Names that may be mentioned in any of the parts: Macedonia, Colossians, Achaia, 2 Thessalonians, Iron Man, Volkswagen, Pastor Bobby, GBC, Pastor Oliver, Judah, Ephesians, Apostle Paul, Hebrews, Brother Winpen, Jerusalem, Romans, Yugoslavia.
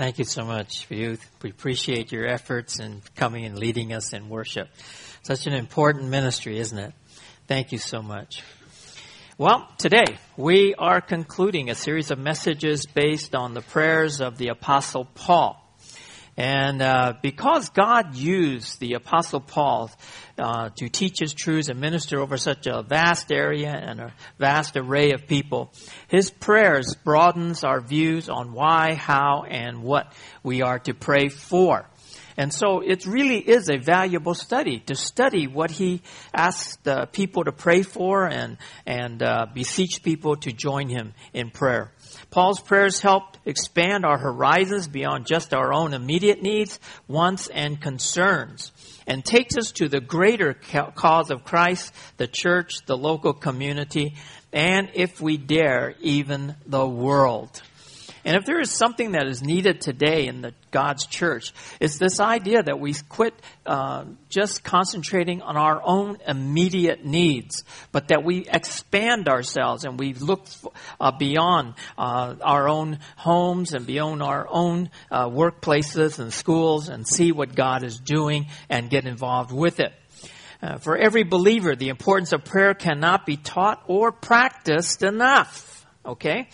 Thank you so much, Youth. We appreciate your efforts in coming and leading us in worship. Such an important ministry, isn't it? Thank you so much. Well, today we are concluding a series of messages based on the prayers of the Apostle Paul. And because God used the Apostle Paul to teach his truths and minister over such a vast area and a vast array of people, his prayers broadens our views on why, how, and what we are to pray for. And so it really is a valuable study to study what he asked people to pray for and beseech people to join him in prayer. Paul's prayers helped expand our horizons beyond just our own immediate needs, wants, and concerns, and takes us to the greater cause of Christ, the church, the local community, and if we dare, even the world. And if there is something that is needed today in God's church, it's this idea that we quit just concentrating on our own immediate needs, but that we expand ourselves and we look beyond our own homes and beyond our own workplaces and schools and see what God is doing and get involved with it. For every believer, the importance of prayer cannot be taught or practiced enough. Okay?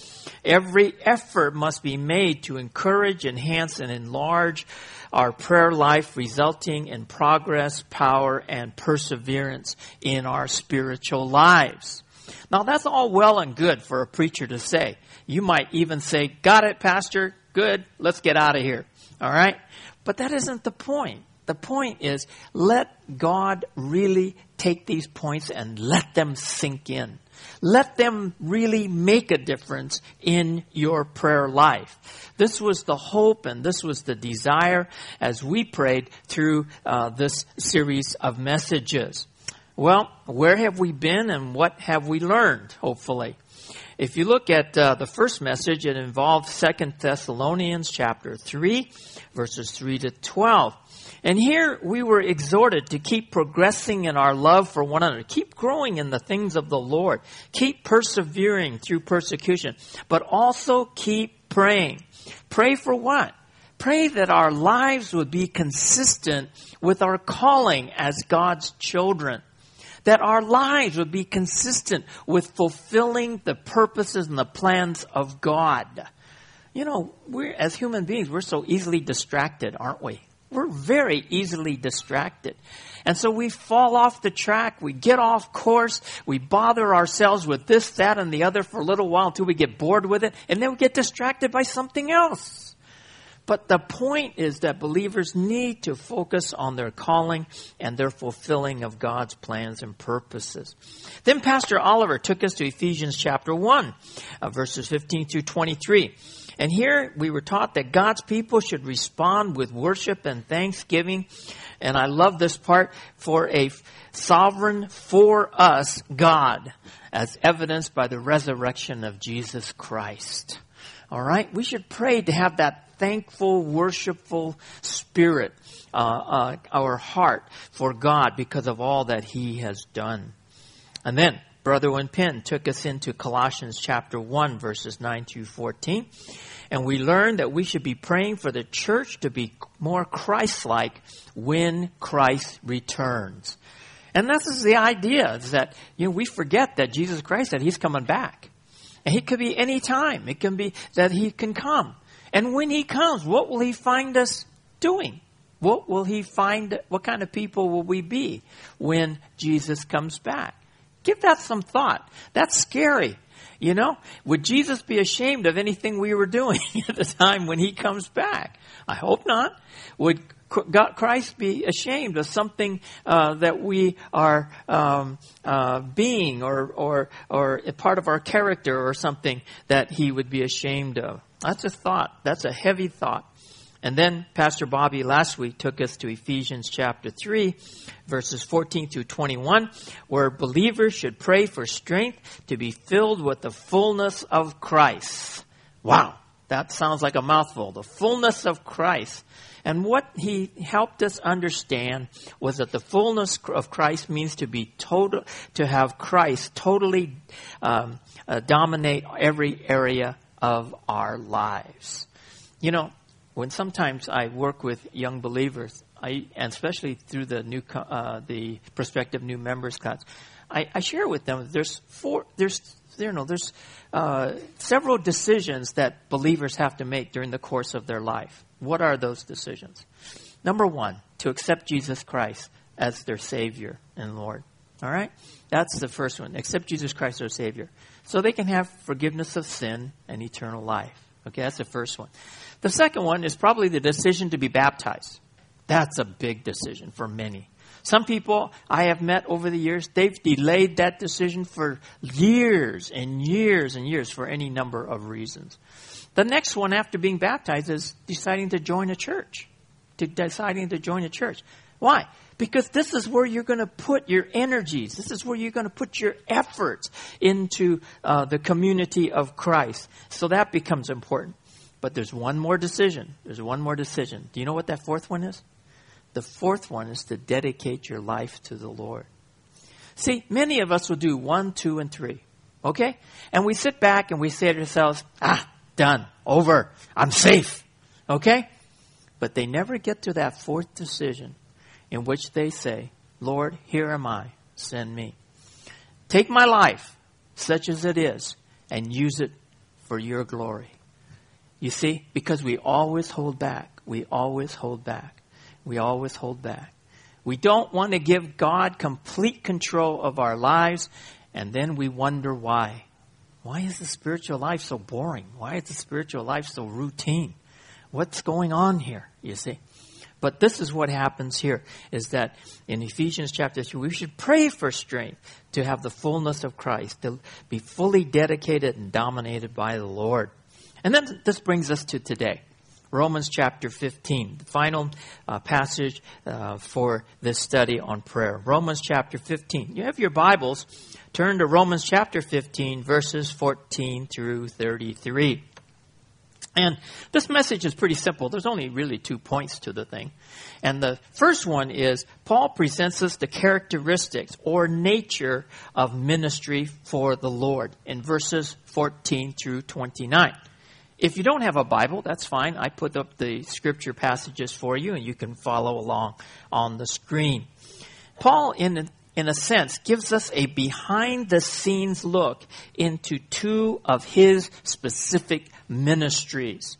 Every effort must be made to encourage, enhance, and enlarge our prayer life, resulting in progress, power, and perseverance in our spiritual lives. Now, that's all well and good for a preacher to say. You might even say, "Got it, Pastor. Good. Let's get out of here." All right? But that isn't the point. The point is, let God really take these points and let them sink in. Let them really make a difference in your prayer life. This was the hope and this was the desire as we prayed through this series of messages. Well, where have we been and what have we learned, hopefully? If you look at the first message, it involved 2 Thessalonians chapter 3, verses 3 to 12. And here we were exhorted to keep progressing in our love for one another, keep growing in the things of the Lord, keep persevering through persecution, but also keep praying. Pray for what? Pray that our lives would be consistent with our calling as God's children, that our lives would be consistent with fulfilling the purposes and the plans of God. You know, we're as human beings, we're so easily distracted, aren't we? We're very easily distracted. And so we fall off the track. We get off course. We bother ourselves with this, that, and the other for a little while until we get bored with it. And then we get distracted by something else. But the point is that believers need to focus on their calling and their fulfilling of God's plans and purposes. Then Pastor Oliver took us to Ephesians chapter 1, verses 15 through 23. And here we were taught that God's people should respond with worship and thanksgiving. And I love this part, for a sovereign for us God, as evidenced by the resurrection of Jesus Christ. All right? We should pray to have that thankful, worshipful spirit, our heart for God because of all that he has done. And then Brother Winpen took us into Colossians chapter 1, verses 9 through 14. And we learned that we should be praying for the church to be more Christ-like when Christ returns. And this is the idea, is that, you know, we forget that Jesus Christ said he's coming back. And he could be any time. It can be that he can come. And when he comes, what will he find us doing? What will he find? What kind of people will we be when Jesus comes back? Give that some thought. That's scary. You know, would Jesus be ashamed of anything we were doing at the time when he comes back? I hope not. Would Christ be ashamed of something that we are being or a part of our character or something that he would be ashamed of? That's a thought. That's a heavy thought. And then Pastor Bobby last week took us to Ephesians chapter 3, verses 14 through 21, where believers should pray for strength to be filled with the fullness of Christ. Wow, that sounds like a mouthful, the fullness of Christ. And what he helped us understand was that the fullness of Christ means to be total, to have Christ totally dominate every area of our lives. You know, When sometimes I work with young believers, and especially through the prospective new members class, I share with them there's several decisions that believers have to make during the course of their life. What are those decisions? Number one, to accept Jesus Christ as their Savior and Lord. All right? That's the first one. Accept Jesus Christ as their Savior. So they can have forgiveness of sin and eternal life. Okay, that's the first one. The second one is probably the decision to be baptized. That's a big decision for many. Some people I have met over the years, they've delayed that decision for years and years and years for any number of reasons. The next one after being baptized is deciding to join a church. Why? Because this is where you're going to put your energies. This is where you're going to put your efforts into the community of Christ. So that becomes important. But there's one more decision. Do you know what that fourth one is? The fourth one is to dedicate your life to the Lord. See, many of us will do 1, 2, and 3. Okay? And we sit back and we say to ourselves, done, over, I'm safe. Okay? But they never get to that fourth decision in which they say, Lord, here am I, send me. Take my life, such as it is, and use it for your glory. You see, because we always hold back. We don't want to give God complete control of our lives, and then we wonder why. Why is the spiritual life so boring? Why is the spiritual life so routine? What's going on here, you see? But this is what happens here, is that in Ephesians chapter 3, we should pray for strength to have the fullness of Christ, to be fully dedicated and dominated by the Lord. And then this brings us to today, Romans chapter 15, the final passage for this study on prayer. Romans chapter 15. You have your Bibles. Turn to Romans chapter 15, verses 14 through 33. And this message is pretty simple. There's only really 2 points to the thing. And the first one is Paul presents us the characteristics or nature of ministry for the Lord in verses 14 through 29. If you don't have a Bible, that's fine. I put up the scripture passages for you, and you can follow along on the screen. Paul, in a sense, gives us a behind-the-scenes look into 2 of his specific ministries.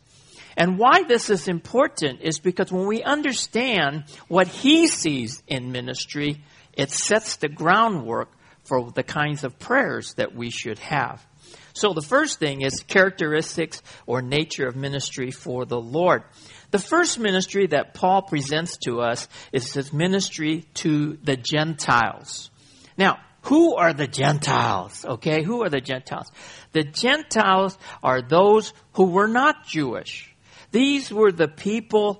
And why this is important is because when we understand what he sees in ministry, it sets the groundwork for the kinds of prayers that we should have. So the first thing is characteristics or nature of ministry for the Lord. The first ministry that Paul presents to us is his ministry to the Gentiles. Now, who are the Gentiles? Okay, who are the Gentiles? The Gentiles are those who were not Jewish. These were the peoples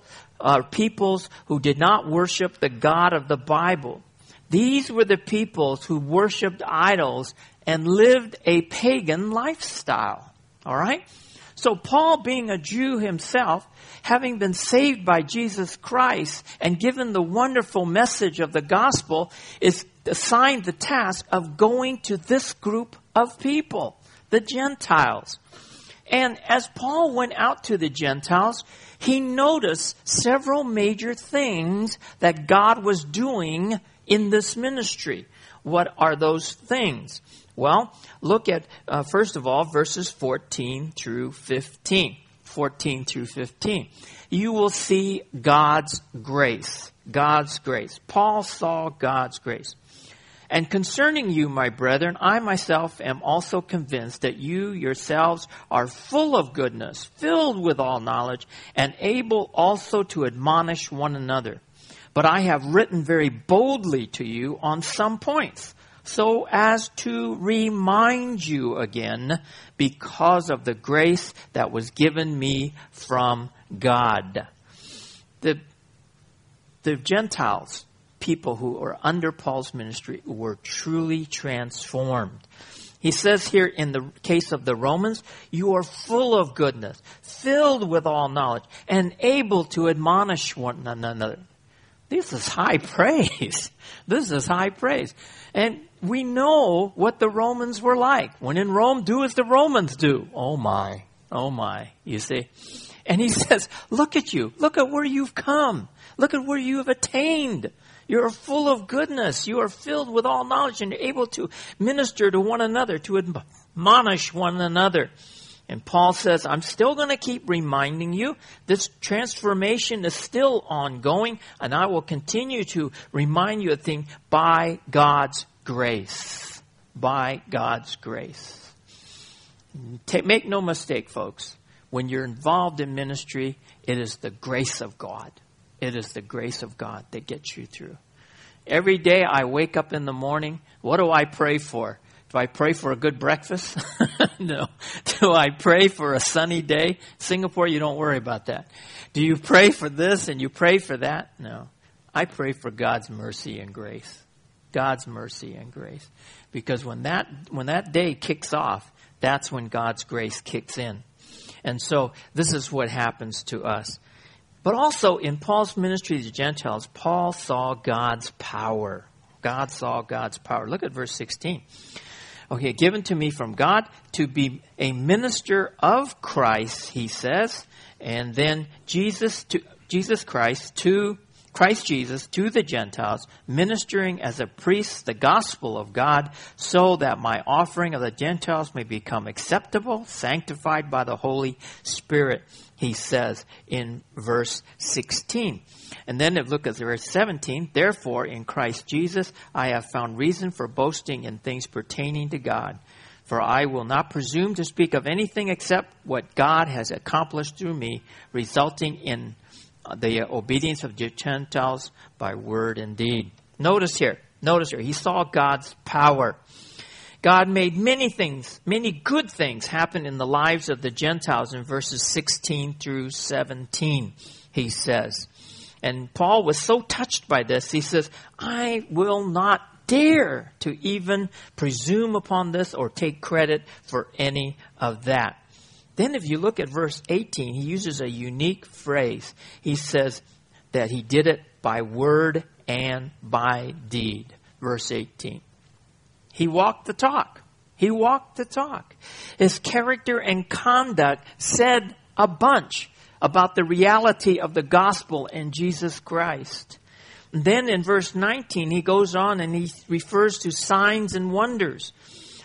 who did not worship the God of the Bible. These were the peoples who worshipped idols and lived a pagan lifestyle. All right? So Paul, being a Jew himself, having been saved by Jesus Christ and given the wonderful message of the gospel, is assigned the task of going to this group of people, the Gentiles. And as Paul went out to the Gentiles, he noticed several major things that God was doing in this ministry. What are those things? Well, look at, first of all, verses 14 through 15. You will see God's grace. Paul saw God's grace. And concerning you, my brethren, I myself am also convinced that you yourselves are full of goodness, filled with all knowledge, and able also to admonish one another. But I have written very boldly to you on some points, so as to remind you again, because of the grace that was given me from God. The Gentiles, people who are under Paul's ministry, were truly transformed. He says here in the case of the Romans, you are full of goodness, filled with all knowledge, and able to admonish one another. This is high praise. And we know what the Romans were like. When in Rome, do as the Romans do. Oh, my. You see. And he says, look at you. Look at where you've come. Look at where you have attained. You are full of goodness. You are filled with all knowledge and able to minister to one another, to admonish one another. And Paul says, I'm still going to keep reminding you. This transformation is still ongoing, and I will continue to remind you of things by God's grace. By God's grace. Make no mistake, folks. When you're involved in ministry, it is the grace of God. It is the grace of God that gets you through. Every day I wake up in the morning, what do I pray for? Do I pray for a good breakfast? No. Do I pray for a sunny day? Singapore, you don't worry about that. Do you pray for this and you pray for that? No. I pray for God's mercy and grace. God's mercy and grace. Because when that day kicks off, that's when God's grace kicks in. And so this is what happens to us. But also in Paul's ministry to the Gentiles, Paul saw God's power. God saw God's power. Look at verse 16. Okay, given to me from God to be a minister of Christ, he says. And then Christ Jesus to the Gentiles, ministering as a priest the gospel of God, so that my offering of the Gentiles may become acceptable, sanctified by the Holy Spirit, he says in verse 16. And then look at verse 17. Therefore, in Christ Jesus, I have found reason for boasting in things pertaining to God. For I will not presume to speak of anything except what God has accomplished through me, resulting in the obedience of the Gentiles by word and deed. Notice here. He saw God's power. God made many good things happen in the lives of the Gentiles in verses 16 through 17, he says. And Paul was so touched by this, he says, I will not dare to even presume upon this or take credit for any of that. Then if you look at verse 18, he uses a unique phrase. He says that he did it by word and by deed. Verse 18. He walked the talk. He walked the talk. His character and conduct said a bunch about the reality of the gospel and Jesus Christ. Then in verse 19, he goes on and he refers to signs and wonders.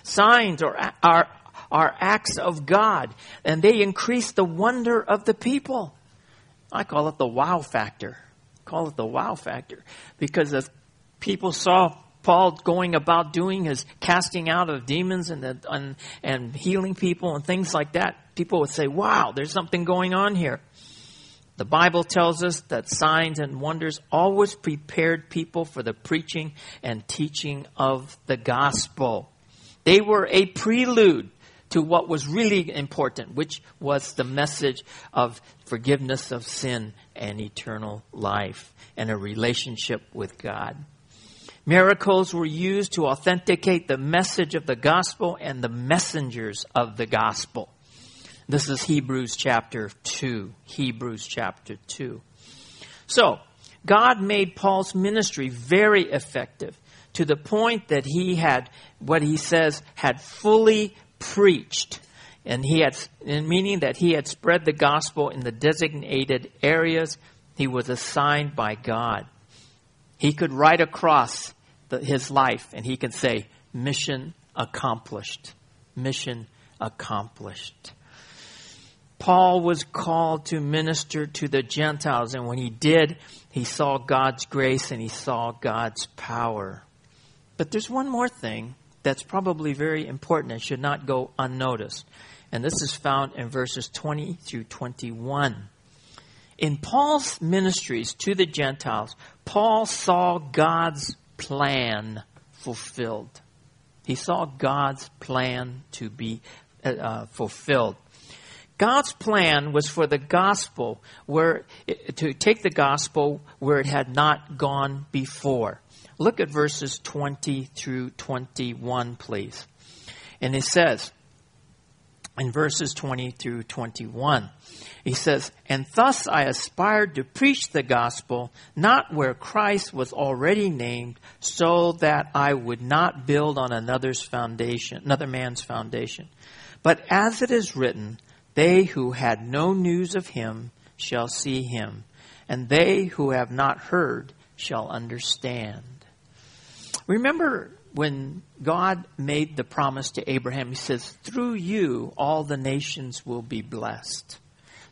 Signs are acts of God, and they increase the wonder of the people. I call it the wow factor. Because as people saw Paul going about doing his casting out of demons and healing people and things like that, people would say, wow, there's something going on here. The Bible tells us that signs and wonders always prepared people for the preaching and teaching of the gospel. They were a prelude to what was really important, which was the message of forgiveness of sin and eternal life and a relationship with God. Miracles were used to authenticate the message of the gospel and the messengers of the gospel. This is Hebrews chapter 2. So, God made Paul's ministry very effective to the point that he had, what he says, had fully preached, and meaning that he had spread the gospel in the designated areas he was assigned by God. He could write across his life, and he could say, "Mission accomplished. Mission accomplished." Paul was called to minister to the Gentiles, and when he did, he saw God's grace and he saw God's power. But there's one more thing that's probably very important and should not go unnoticed. And this is found in verses 20 through 21. In Paul's ministries to the Gentiles, Paul saw God's plan fulfilled. He saw God's plan to be fulfilled. God's plan was for the gospel to take the gospel where it had not gone before. Look at verses 20 through 21, please. And it says, in verses 20 through 21, he says, and thus I aspired to preach the gospel, not where Christ was already named, so that I would not build on another man's foundation. But as it is written, They who had no news of him shall see him, and they who have not heard shall understand. Remember when God made the promise to Abraham, he says, through you all the nations will be blessed.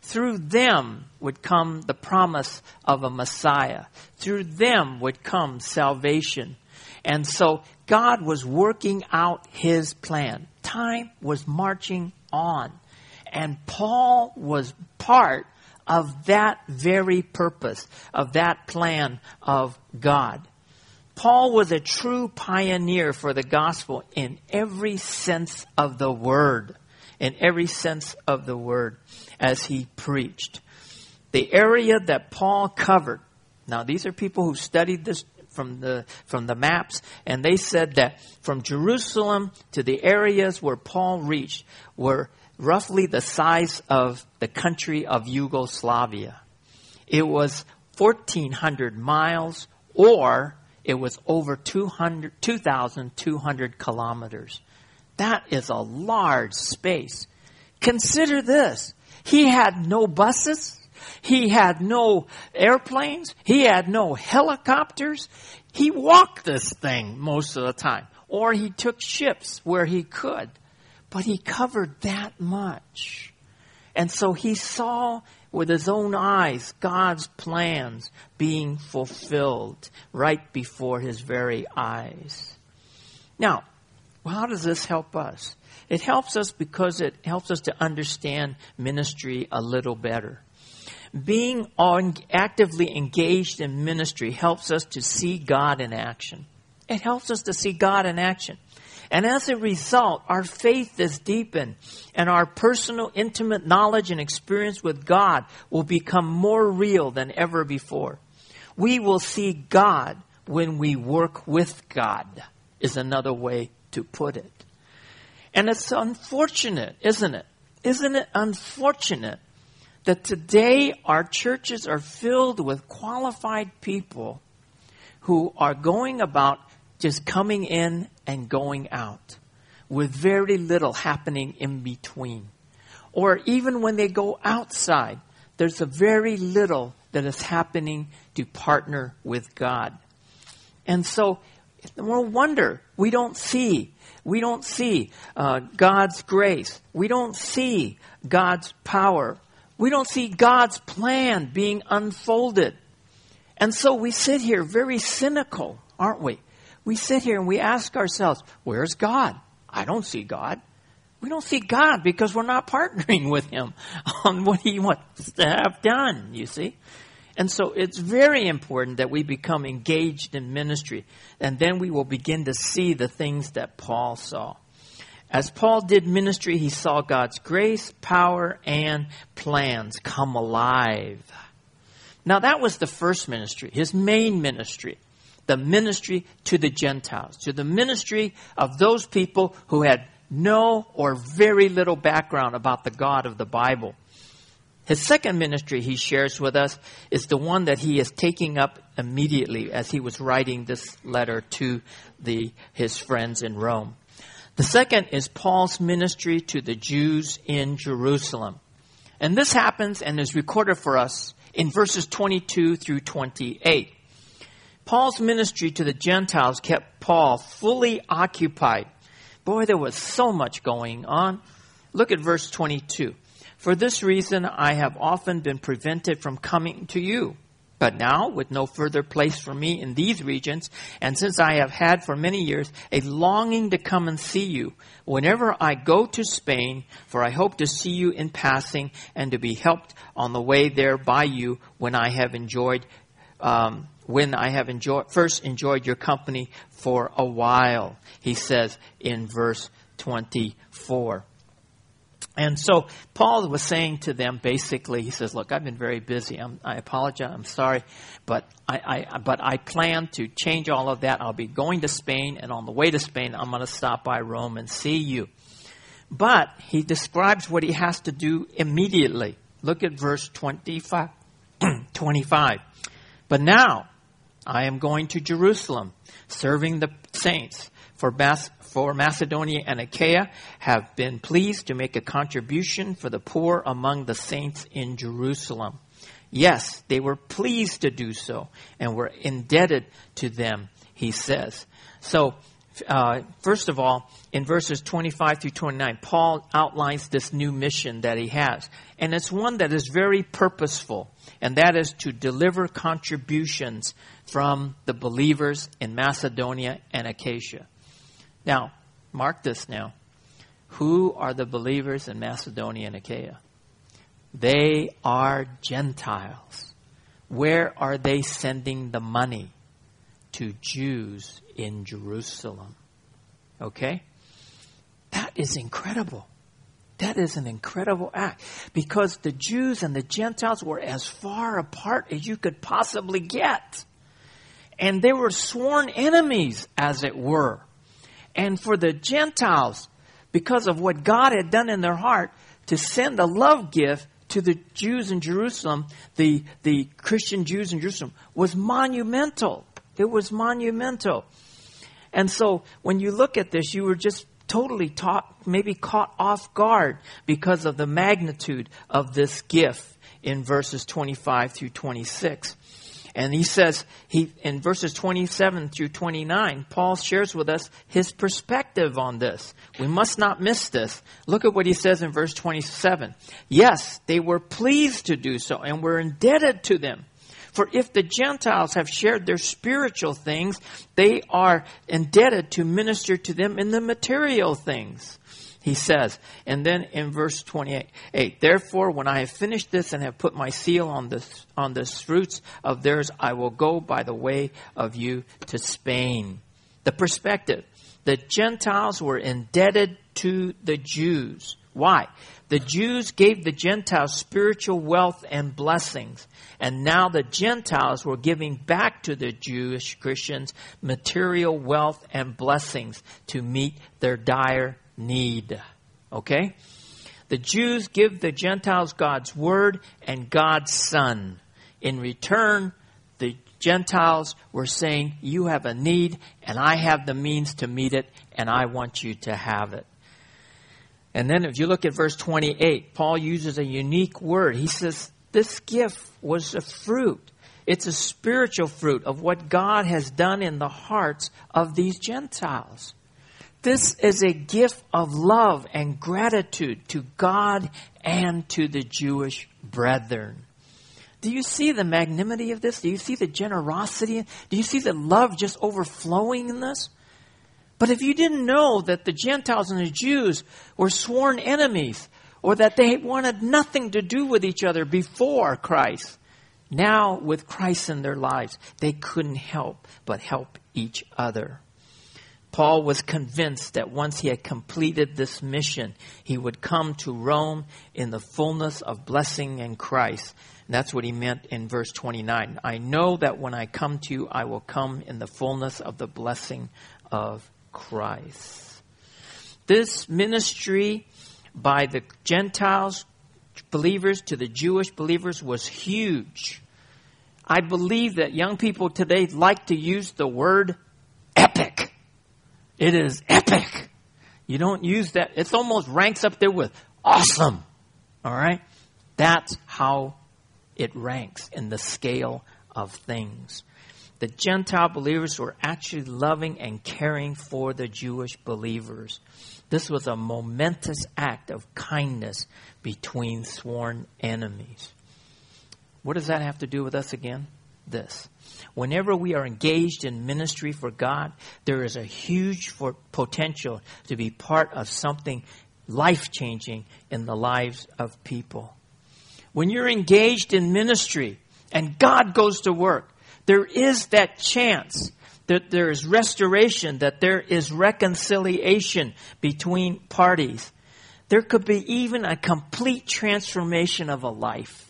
Through them would come the promise of a Messiah. Through them would come salvation. And so God was working out his plan. Time was marching on. And Paul was part of that very purpose, of that plan of God. Paul was a true pioneer for the gospel in every sense of the word, as he preached. The area that Paul covered, now these are people who studied this from the maps, and they said that from Jerusalem to the areas where Paul reached were roughly the size of the country of Yugoslavia. It was 1,400 miles, or it was over 2,200 kilometers. That is a large space. Consider this. He had no buses. He had no airplanes. He had no helicopters. He walked this thing most of the time, or he took ships where he could. But he covered that much. And so he saw with his own eyes God's plans being fulfilled right before his very eyes. Now, how does this help us? It helps us because it helps us to understand ministry a little better. Being actively engaged in ministry helps us to see God in action. It helps us to see God in action. And as a result, our faith is deepened, and our personal, intimate knowledge and experience with God will become more real than ever before. We will see God when we work with God, is another way to put it. And it's unfortunate, isn't it? Isn't it unfortunate that today our churches are filled with qualified people who are going about just coming in and going out with very little happening in between? Or even when they go outside, there's a very little that is happening to partner with God. And so no wonder we don't see God's grace. We don't see God's power. We don't see God's plan being unfolded. And so we sit here very cynical, aren't we? We sit here and we ask ourselves, where's God? I don't see God. We don't see God because we're not partnering with him on what he wants to have done, you see. And so it's very important that we become engaged in ministry, and then we will begin to see the things that Paul saw. As Paul did ministry, he saw God's grace, power, and plans come alive. Now, that was the first ministry, his main ministry, the ministry to the Gentiles, to the ministry of those people who had no or very little background about the God of the Bible. His second ministry he shares with us is the one that he is taking up immediately as he was writing this letter to his friends in Rome. The second is Paul's ministry to the Jews in Jerusalem. And this happens and is recorded for us in verses 22 through 28. Paul's ministry to the Gentiles kept Paul fully occupied. Boy, there was so much going on. Look at verse 22. For this reason, I have often been prevented from coming to you. But now, with no further place for me in these regions, and since I have had for many years a longing to come and see you, whenever I go to Spain, for I hope to see you in passing and to be helped on the way there by you when I have enjoyed, first enjoyed your company for a while, he says in verse 24. And so Paul was saying to them, basically, he says, look, I've been very busy. I apologize. I'm sorry. But I plan to change all of that. I'll be going to Spain, and on the way to Spain, I'm going to stop by Rome and see you. But he describes what he has to do immediately. Look at verse 25. But now I am going to Jerusalem, serving the saints for Macedonia and Achaia have been pleased to make a contribution for the poor among the saints in Jerusalem. Yes, they were pleased to do so and were indebted to them, he says. So, first of all, in verses 25 through 29, Paul outlines this new mission that he has. And it's one that is very purposeful, and that is to deliver contributions from the believers in Macedonia and Achaia. Now, mark this now. Who are the believers in Macedonia and Achaia? They are Gentiles. Where are they sending the money? To Jews in Jerusalem. Okay? That is incredible. That is an incredible act. Because the Jews and the Gentiles were as far apart as you could possibly get. And they were sworn enemies, as it were. And for the Gentiles, because of what God had done in their heart, to send a love gift to the Jews in Jerusalem, the Christian Jews in Jerusalem, was monumental. It was monumental. And so when you look at this, you were just totally caught off guard because of the magnitude of this gift in verses 25 through 26. And he says, in verses 27 through 29, Paul shares with us his perspective on this. We must not miss this. Look at what he says in verse 27. Yes, they were pleased to do so and were indebted to them. For if the Gentiles have shared their spiritual things, they are indebted to minister to them in the material things. He says, and then in verse 28, therefore, when I have finished this and have put my seal on the fruits of theirs, I will go by the way of you to Spain. The perspective, the Gentiles were indebted to the Jews. Why? The Jews gave the Gentiles spiritual wealth and blessings. And now the Gentiles were giving back to the Jewish Christians material wealth and blessings to meet their dire need. Okay? The Jews give the Gentiles God's word and God's son. In return, the Gentiles were saying, you have a need and I have the means to meet it and I want you to have it. And then if you look at verse 28, Paul uses a unique word. He says, this gift was a fruit. It's a spiritual fruit of what God has done in the hearts of these Gentiles. This is a gift of love and gratitude to God and to the Jewish brethren. Do you see the magnanimity of this? Do you see the generosity? Do you see the love just overflowing in this? But if you didn't know that the Gentiles and the Jews were sworn enemies, or that they wanted nothing to do with each other before Christ, now with Christ in their lives, they couldn't help but help each other. Paul was convinced that once he had completed this mission, he would come to Rome in the fullness of blessing in Christ. And that's what he meant in verse 29. I know that when I come to you, I will come in the fullness of the blessing of Christ. This ministry by the Gentiles believers to the Jewish believers was huge. I believe that young people today like to use the word epic. It is epic. You don't use that. It's almost ranks up there with awesome. All right? That's how it ranks in the scale of things. The Gentile believers were actually loving and caring for the Jewish believers. This was a momentous act of kindness between sworn enemies. What does that have to do with us again? This. Whenever we are engaged in ministry for God, there is a huge potential to be part of something life-changing in the lives of people. When you're engaged in ministry and God goes to work, there is that chance that there is restoration, that there is reconciliation between parties. There could be even a complete transformation of a life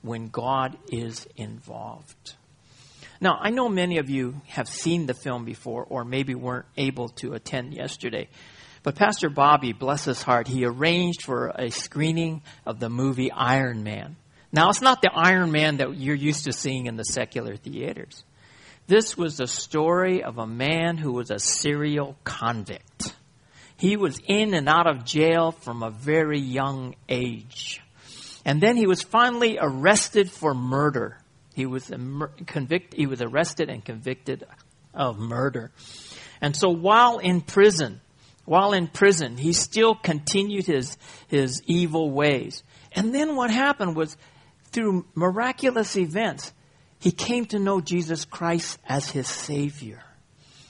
when God is involved. Now, I know many of you have seen the film before or maybe weren't able to attend yesterday. But Pastor Bobby, bless his heart, he arranged for a screening of the movie Iron Man. Now, it's not the Iron Man that you're used to seeing in the secular theaters. This was the story of a man who was a serial convict. He was in and out of jail from a very young age. And then he was finally arrested for murder. He was arrested and convicted of murder. And so while in prison, he still continued his evil ways. And then what happened was, through miraculous events, he came to know Jesus Christ as his Savior.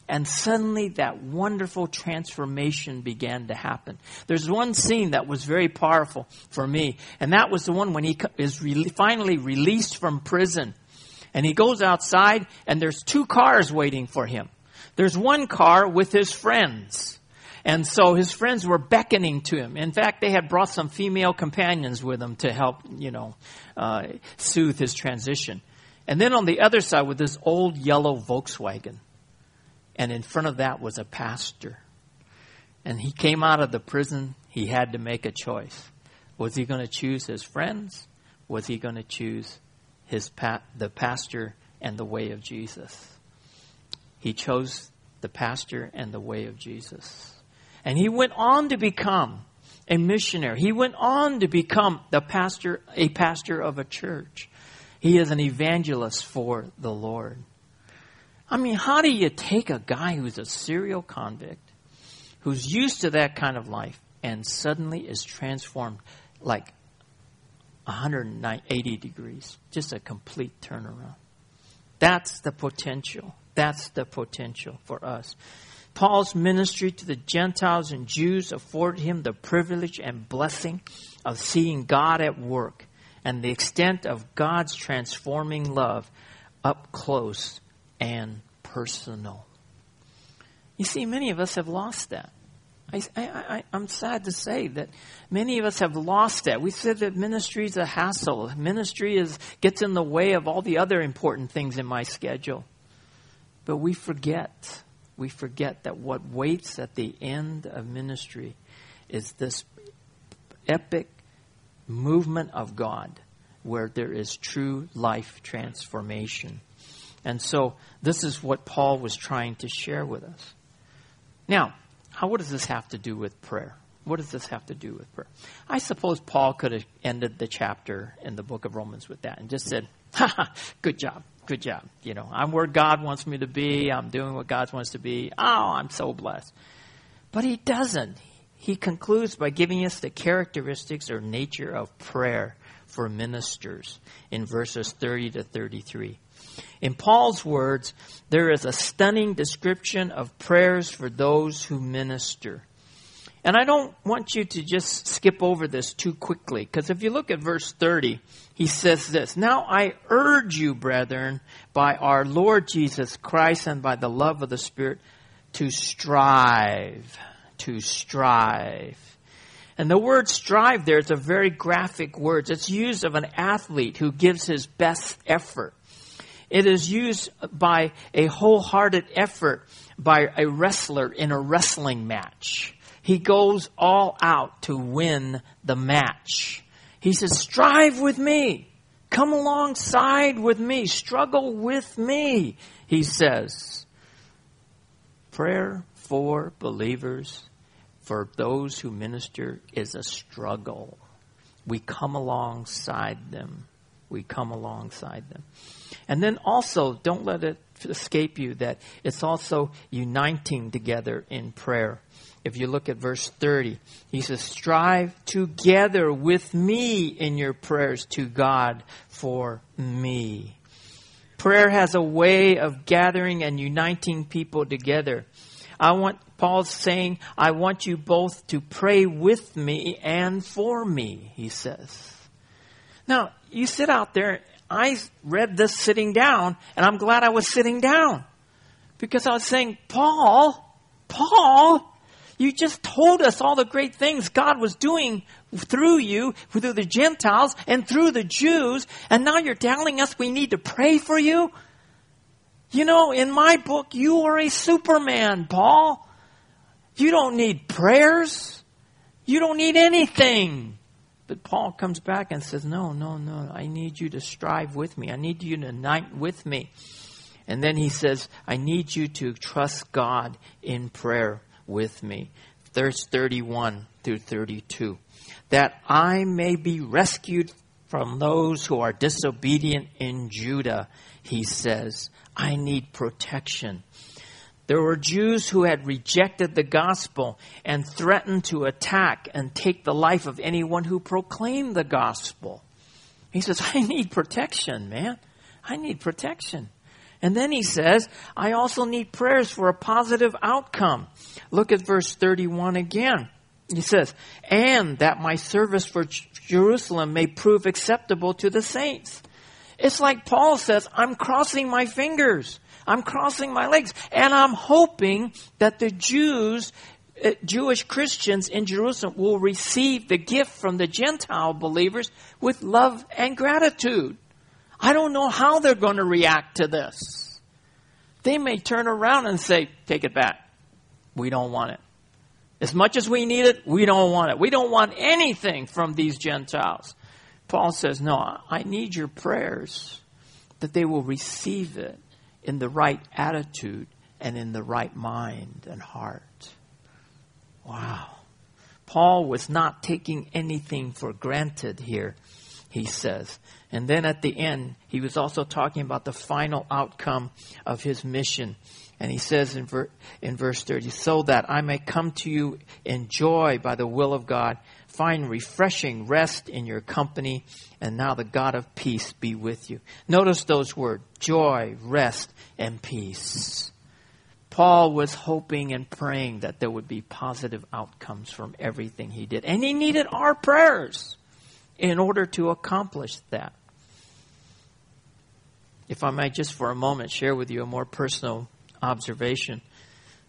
And suddenly that wonderful transformation began to happen. There's one scene that was very powerful for me. And that was the one when he is finally released from prison. And he goes outside and there's two cars waiting for him. There's one car with his friends. And so his friends were beckoning to him. In fact, they had brought some female companions with him to help, soothe his transition. And then on the other side was this old yellow Volkswagen. And in front of that was a pastor. And he came out of the prison. He had to make a choice. Was he going to choose his friends? Was he going to choose the pastor and the way of Jesus? He chose the pastor and the way of Jesus. And he went on to become a missionary. He went on to become a pastor of a church. He is an evangelist for the Lord. I mean, how do you take a guy who's a serial convict, who's used to that kind of life, and suddenly is transformed like 180 degrees? Just a complete turnaround. That's the potential. That's the potential for us. Paul's ministry to the Gentiles and Jews afforded him the privilege and blessing of seeing God at work, and the extent of God's transforming love up close and personal. You see, many of us have lost that. I'm sad to say that many of us have lost that. We said that ministry is a hassle. Ministry gets in the way of all the other important things in my schedule. But we forget. We forget that what waits at the end of ministry is this epic movement of God where there is true life transformation. And so this is what Paul was trying to share with us. Now, what does this have to do with prayer? What does this have to do with prayer? I suppose Paul could have ended the chapter in the book of Romans with that and just said, good job. I'm where God wants me to be. I'm doing what God wants to be. Oh, I'm so blessed. But he doesn't. He concludes by giving us the characteristics or nature of prayer for ministers in verses 30 to 33. In Paul's words, there is a stunning description of prayers for those who minister. And I don't want you to just skip over this too quickly, because if you look at verse 30, he says this, "Now I urge you, brethren, by our Lord Jesus Christ and by the love of the Spirit, to strive." To strive. And the word strive there is a very graphic word. It's used of an athlete who gives his best effort. It is used by a wholehearted effort by a wrestler in a wrestling match. He goes all out to win the match. He says, "Strive with me. Come alongside with me. Struggle with me," he says. Prayer for believers, for those who minister, is a struggle. We come alongside them. We come alongside them. And then also, don't let it escape you that it's also uniting together in prayer. If you look at verse 30, he says, "Strive together with me in your prayers to God for me." Prayer has a way of gathering and uniting people together. Paul's saying, "I want you both to pray with me and for me," he says. Now, you sit out there. I read this sitting down, and I'm glad I was sitting down, because I was saying, Paul, you just told us all the great things God was doing through you, through the Gentiles and through the Jews, and now you're telling us we need to pray for you? In my book, you are a Superman, Paul. You don't need prayers. You don't need anything. But Paul comes back and says, no, I need you to strive with me. I need you to unite with me. And then he says, I need you to trust God in prayer with me. Verse 31 through 32. That I may be rescued from those who are disobedient in Judah, he says. I need protection. There were Jews who had rejected the gospel and threatened to attack and take the life of anyone who proclaimed the gospel. He says, I need protection, man. I need protection. And then he says, I also need prayers for a positive outcome. Look at verse 31 again. He says, and that my service for Jerusalem may prove acceptable to the saints. It's like Paul says, I'm crossing my fingers. I'm crossing my legs, and I'm hoping that the Jewish Christians in Jerusalem will receive the gift from the Gentile believers with love and gratitude. I don't know how they're going to react to this. They may turn around and say, take it back. We don't want it. As much as we need it, we don't want it. We don't want anything from these Gentiles. Paul says, no, I need your prayers that they will receive it in the right attitude and in the right mind and heart. Wow. Paul was not taking anything for granted here, he says. And then at the end, he was also talking about the final outcome of his mission. And he says in verse 30, so that I may come to you in joy by the will of God, find refreshing rest in your company, and now the God of peace be with you. Notice those words, joy, rest, and peace. Paul was hoping and praying that there would be positive outcomes from everything he did. And he needed our prayers in order to accomplish that. If I might just for a moment share with you a more personal observation.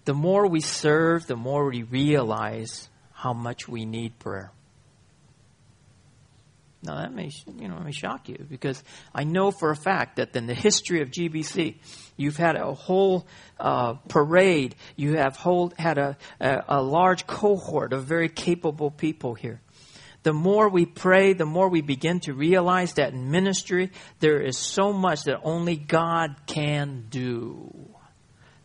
The more we serve, the more we realize how much we need prayer. Now that may shock you, because I know for a fact that in the history of GBC, you've had a whole parade. You have had a large cohort of very capable people here. The more we pray, the more we begin to realize that in ministry, there is so much that only God can do.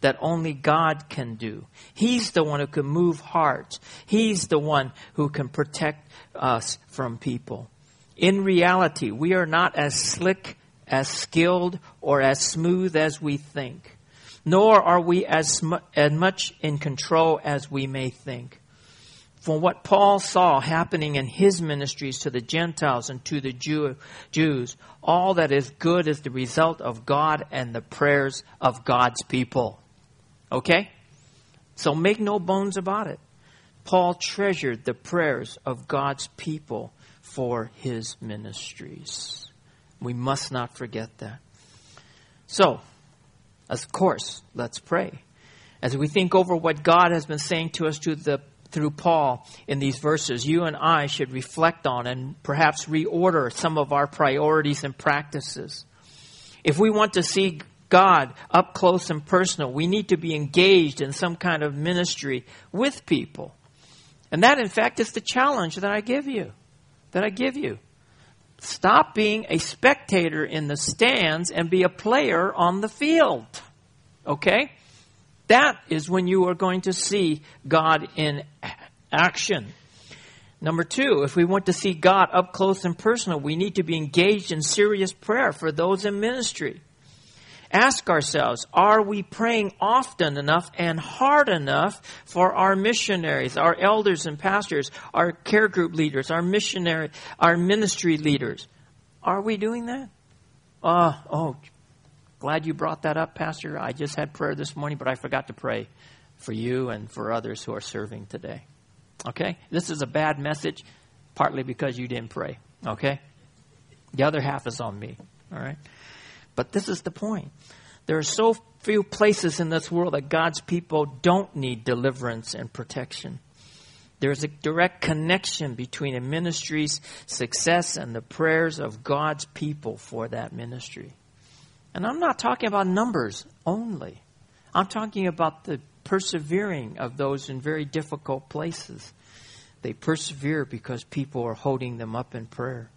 That only God can do. He's the one who can move hearts. He's the one who can protect us from people. In reality, we are not as slick, as skilled, or as smooth as we think. Nor are we as much in control as we may think. From what Paul saw happening in his ministries to the Gentiles and to the Jews, all that is good is the result of God and the prayers of God's people. Okay? So make no bones about it. Paul treasured the prayers of God's people for his ministries. We must not forget that. So, of course, let's pray. As we think over what God has been saying to us through Paul in these verses, you and I should reflect on and perhaps reorder some of our priorities and practices. If we want to see God up close and personal, we need to be engaged in some kind of ministry with people. And that, in fact, is the challenge that I give you. Stop being a spectator in the stands and be a player on the field. Okay? That is when you are going to see God in action. Number two, if we want to see God up close and personal, we need to be engaged in serious prayer for those in ministry. Ask ourselves, are we praying often enough and hard enough for our missionaries, our elders and pastors, our care group leaders, our ministry leaders? Are we doing that? Glad you brought that up, Pastor. I just had prayer this morning, but I forgot to pray for you and for others who are serving today. Okay? This is a bad message, partly because you didn't pray. Okay? The other half is on me. All right? But this is the point. There are so few places in this world that God's people don't need deliverance and protection. There is a direct connection between a ministry's success and the prayers of God's people for that ministry. And I'm not talking about numbers only. I'm talking about the persevering of those in very difficult places. They persevere because people are holding them up in prayer.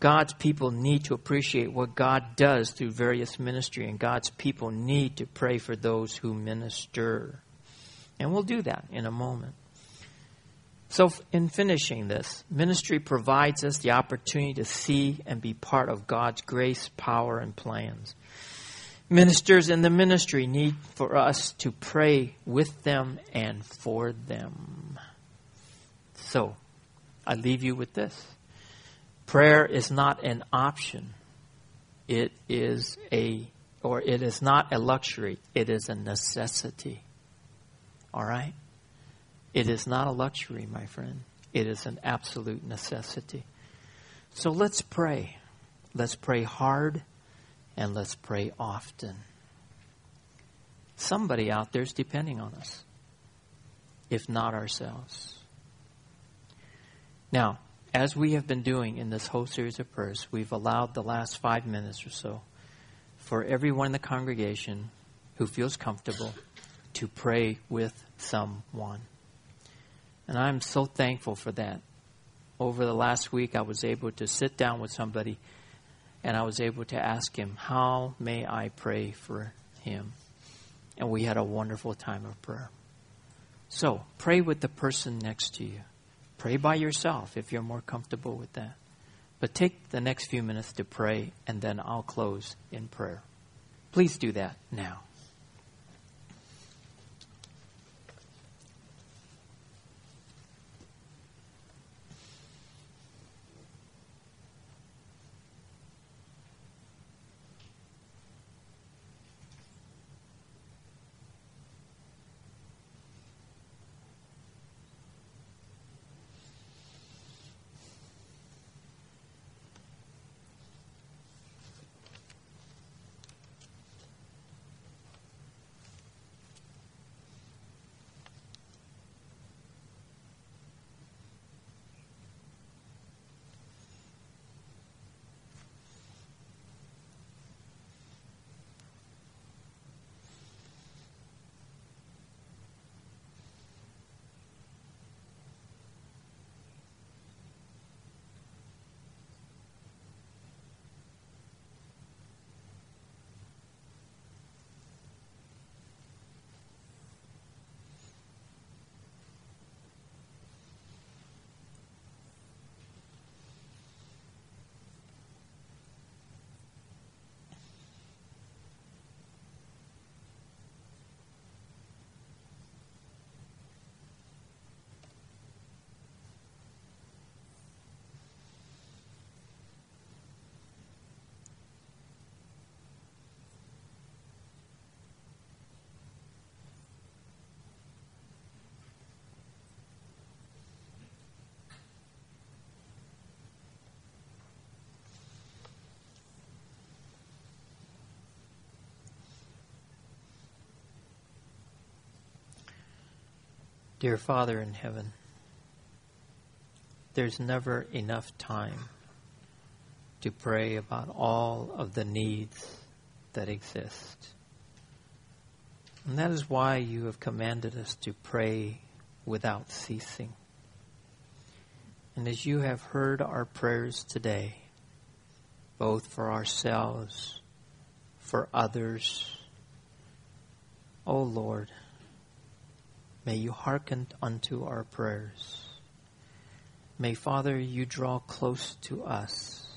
God's people need to appreciate what God does through various ministry, and God's people need to pray for those who minister. And we'll do that in a moment. So in finishing this, ministry provides us the opportunity to see and be part of God's grace, power, and plans. Ministers in the ministry need for us to pray with them and for them. So I leave you with this. Prayer is not an option. It is not a luxury. It is a necessity. All right? It is not a luxury, my friend. It is an absolute necessity. So let's pray. Let's pray hard and let's pray often. Somebody out there is depending on us, if not ourselves. Now, as we have been doing in this whole series of prayers, we've allowed the last 5 minutes or so for everyone in the congregation who feels comfortable to pray with someone. And I'm so thankful for that. Over the last week, I was able to sit down with somebody and I was able to ask him, how may I pray for him? And we had a wonderful time of prayer. So pray with the person next to you. Pray by yourself if you're more comfortable with that. But take the next few minutes to pray, and then I'll close in prayer. Please do that now. Dear Father in heaven, there's never enough time to pray about all of the needs that exist. And that is why you have commanded us to pray without ceasing. And as you have heard our prayers today, both for ourselves, for others, O Lord, may you hearken unto our prayers. May, Father, you draw close to us.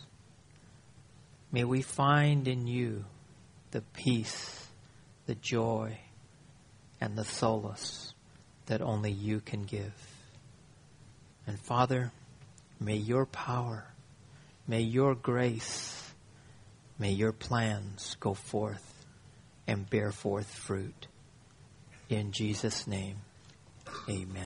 May we find in you the peace, the joy, and the solace that only you can give. And, Father, may your power, may your grace, may your plans go forth and bear forth fruit. In Jesus' name. Amen.